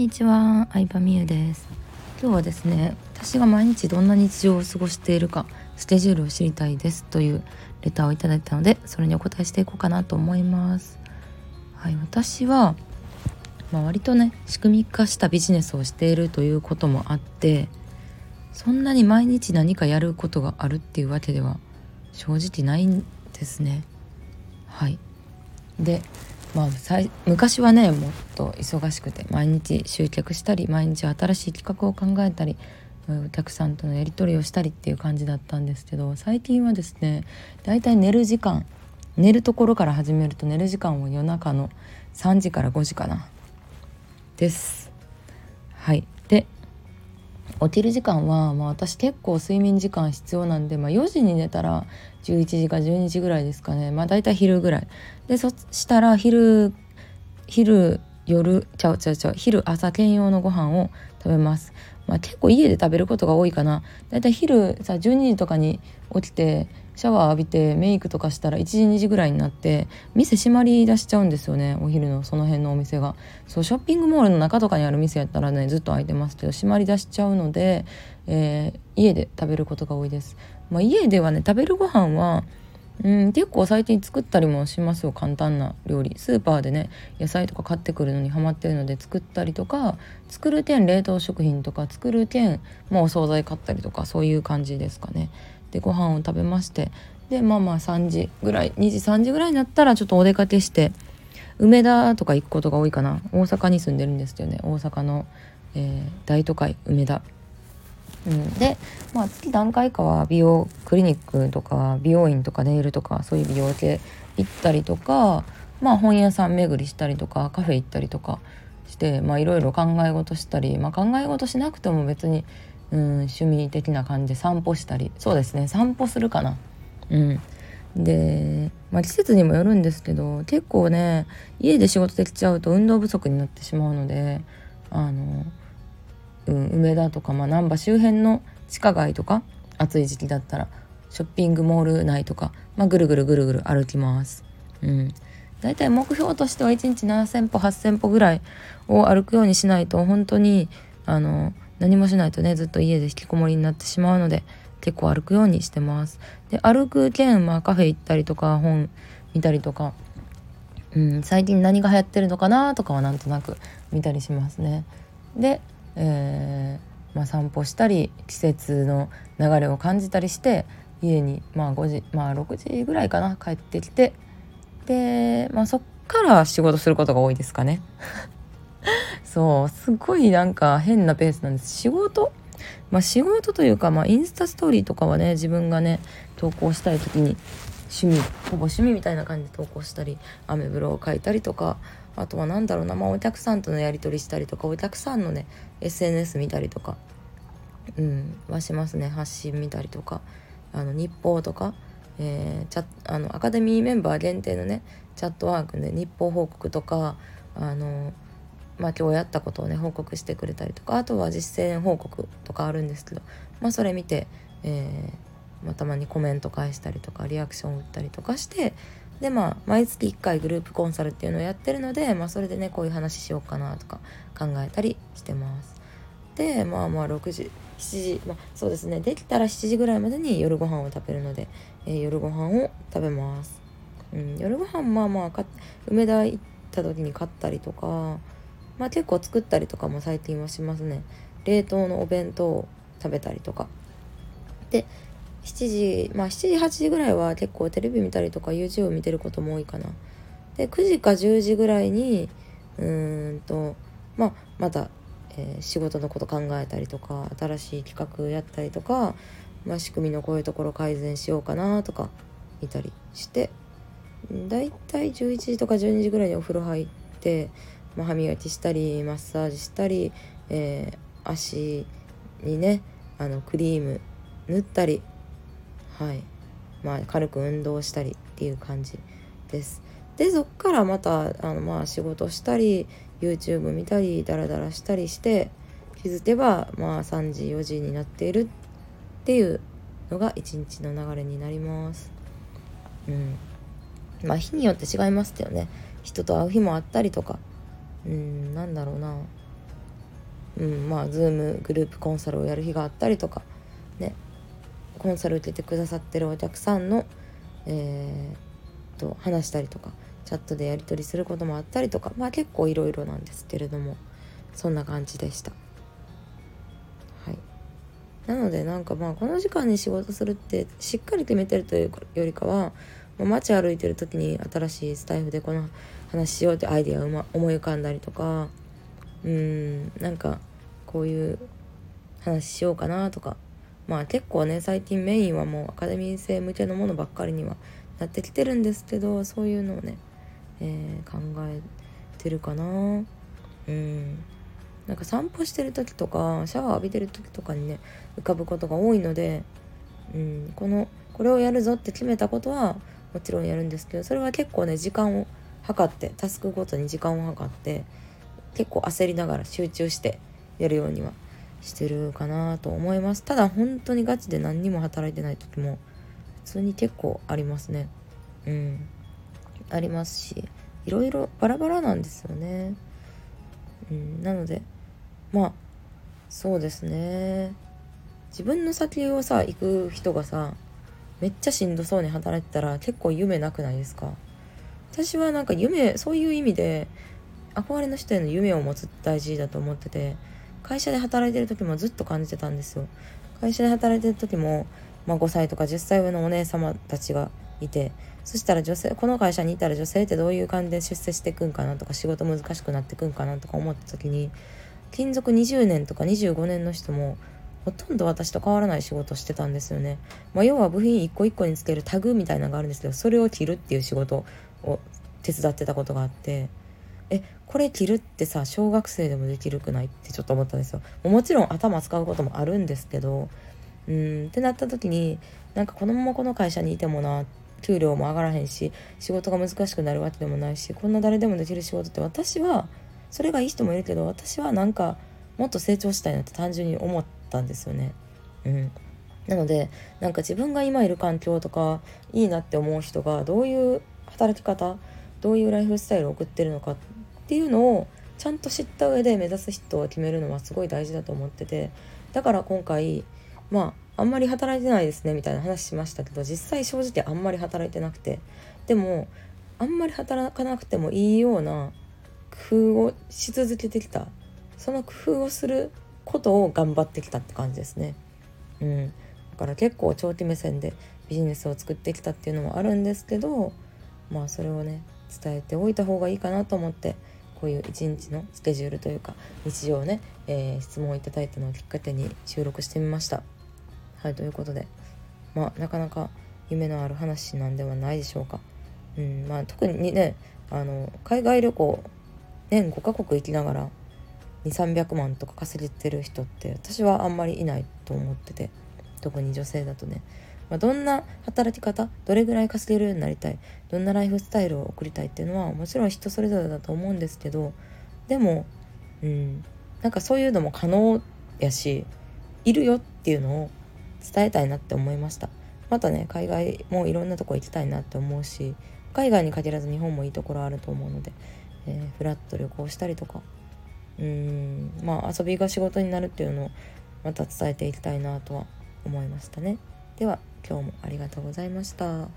にちは、相葉美優です。今日はですね、私が毎日どんな日常を過ごしているか、スケジュールを知りたいですというレターをいただいたので、それにお答えしていこうかなと思います。はい、私は、割とね、仕組み化したビジネスをしているということもあって、そんなに毎日何かやることがあるっていうわけでは正直ないんですね。はい。で、昔はね、もっと忙しくて、毎日集客したり、毎日新しい企画を考えたり、お客さんとのやり取りをしたりっていう感じだったんですけど、最近はですね、だいたい寝るところから始めると、寝る時間を夜中の3時から5時かなです。はい。で、起きる時間は、私結構睡眠時間必要なんで、4時に寝たら11時か12時ぐらいですかね。だいたい昼ぐらいで、そしたら昼朝兼用のご飯を食べます。結構家で食べることが多いかな。だいたい昼さ、12時とかに起きてシャワー浴びてメイクとかしたら1時2時ぐらいになって店閉まり出しちゃうんですよね。お昼のその辺のお店が、ショッピングモールの中とかにある店やったらね、ずっと開いてますけど、閉まり出しちゃうので、家で食べることが多いです。家ではね、食べるご飯は結構最近作ったりもしますよ。簡単な料理、スーパーでね、野菜とか買ってくるのにハマってるので作ったりとか、作る兼冷凍食品とか、作る兼お惣菜買ったりとか、そういう感じですかね。で、ご飯を食べまして、で、2時3時ぐらいになったらちょっとお出かけして、梅田とか行くことが多いかな。大阪に住んでるんですよね。大阪の、大都会梅田、で、月何回かは美容クリニックとか美容院とかネイルとか、そういう美容系行ったりとか、本屋さん巡りしたりとか、カフェ行ったりとかして、いろいろ考え事したり、考え事しなくても別に、趣味的な感じで散歩したり、そうですね、散歩するかな。で、季節にもよるんですけど、結構ね、家で仕事できちゃうと運動不足になってしまうので、梅田とか、難波周辺の地下街とか、暑い時期だったらショッピングモール内とか、ぐるぐる歩きます。だいたい目標としては1日7000歩8000歩ぐらいを歩くようにしないと、本当に何もしないとね、ずっと家で引きこもりになってしまうので、結構歩くようにしてます。で、歩く兼、カフェ行ったりとか、本見たりとか、最近何が流行ってるのかなとかはなんとなく見たりしますね。で、散歩したり、季節の流れを感じたりして、家に6時ぐらいかな、帰ってきて、で、そっから仕事することが多いですかね。すごい変なペースなんです。仕事というか、インスタストーリーとかはね、自分がね、投稿したい時にほぼ趣味みたいな感じで投稿したり、アメブロを書いたりとか、あとはお客さんとのやり取りしたりとか、お客さんのね SNS 見たりとか、はしますね。発信見たりとか、日報とか、アカデミーメンバー限定のねチャットワークで日報報告とか、今日やったことをね報告してくれたりとか、あとは実践報告とかあるんですけど、それ見て、たまにコメント返したりとか、リアクション打ったりとかして、で、毎月1回グループコンサルっていうのをやってるので、それでね、こういう話しようかなとか考えたりしてます。で、6時7時、そうですね、できたら7時ぐらいまでに夜ご飯を食べるので、夜ご飯を食べます。夜ご飯梅田行った時に買ったりとか、結構作ったりとかも最近はしますね。冷凍のお弁当を食べたりとかで、7時8時ぐらいは結構テレビ見たりとか YouTube を見てることも多いかな。で、9時か10時ぐらいに仕事のこと考えたりとか、新しい企画やったりとか、仕組みのこういうところ改善しようかなとか見たりして、だいたい11時とか12時ぐらいにお風呂入って、歯磨きしたりマッサージしたり、足にねクリーム塗ったり、軽く運動したりっていう感じです。で、そっから仕事したり YouTube 見たりダラダラしたりして、気づけば3時4時になっているっていうのが一日の流れになります。日によって違いますよね。人と会う日もあったりとか、まあZoomグループコンサルをやる日があったりとかね、コンサル受けてくださってるお客さんの話したりとかチャットでやり取りすることもあったりとか、まあ結構いろいろなんですけれども、そんな感じでした。はい。なのでなんかまあこの時間に仕事するってしっかり決めてるというよりかは、街歩いてる時に新しいスタイフでこの話しようってアイデアを思い浮かんだりとか、なんかこういう話しようかなとか、まあ結構ね最近メインはもうアカデミー生向けのものばっかりにはなってきてるんですけど、そういうのをね、考えてるかな。なんか散歩してる時とかシャワー浴びてる時とかにね浮かぶことが多いので、これをやるぞって決めたことはもちろんやるんですけど、それは結構ね時間を測って、タスクごとに時間を測って結構焦りながら集中してやるようにはしてるかなと思います。ただ本当にガチで何にも働いてない時も普通に結構ありますね。ありますし、いろいろバラバラなんですよね。なのでまあそうですね、自分の先をさ行く人がさめっちゃしんどそうに働いてたら結構夢なくないですか。私はなんか夢、そういう意味で憧れの人への夢を持つ大事だと思ってて、会社で働いてる時もずっと感じてたんですよ。会社で働いてる時も、5歳とか10歳上のお姉様たちがいて、そしたら女性、この会社にいたら女性ってどういう感じで出世していくんかなとか、仕事難しくなっていくんかなとか思った時に、勤続20年とか25年の人もほとんど私と変わらない仕事してたんですよね。要は部品一個一個につけるタグみたいなのがあるんですけど、それを切るっていう仕事を手伝ってたことがあって、これ切るってさ小学生でもできるくないってちょっと思ったんですよ。もちろん頭使うこともあるんですけど、ってなった時になんかこのままこの会社にいてもな、給料も上がらへんし仕事が難しくなるわけでもないし、こんな誰でもできる仕事って、私はそれがいい人もいるけど、私はなんかもっと成長したいなって単純に思ったんですよね。なのでなんか自分が今いる環境とかいいなって思う人がどういう働き方、どういうライフスタイルを送ってるのかっていうのをちゃんと知った上で目指す人を決めるのはすごい大事だと思ってて、だから今回あんまり働いてないですねみたいな話しましたけど、実際正直あんまり働いてなくて、でもあんまり働かなくてもいいような工夫をし続けてきた、その工夫をすることを頑張ってきたって感じですね。だから結構長期目線でビジネスを作ってきたっていうのもあるんですけど、それをね伝えておいた方がいいかなと思って、こういう一日のスケジュールというか日常をね、質問をいただいたのをきっかけに収録してみました。はい、ということでなかなか夢のある話なんではないでしょうか。特にね海外旅行年5カ国行きながら200-300万とか稼げてる人って私はあんまりいないと思ってて、特に女性だとね、どんな働き方、どれぐらい稼げるようになりたい、どんなライフスタイルを送りたいっていうのはもちろん人それぞれだと思うんですけど、でもなんかそういうのも可能やし、いるよっていうのを伝えたいなって思いました。またね海外もいろんなとこ行きたいなって思うし、海外に限らず日本もいいところあると思うので、フラッと旅行したりとか、遊びが仕事になるっていうのをまた伝えていきたいなとは思いましたね。では今日もありがとうございました。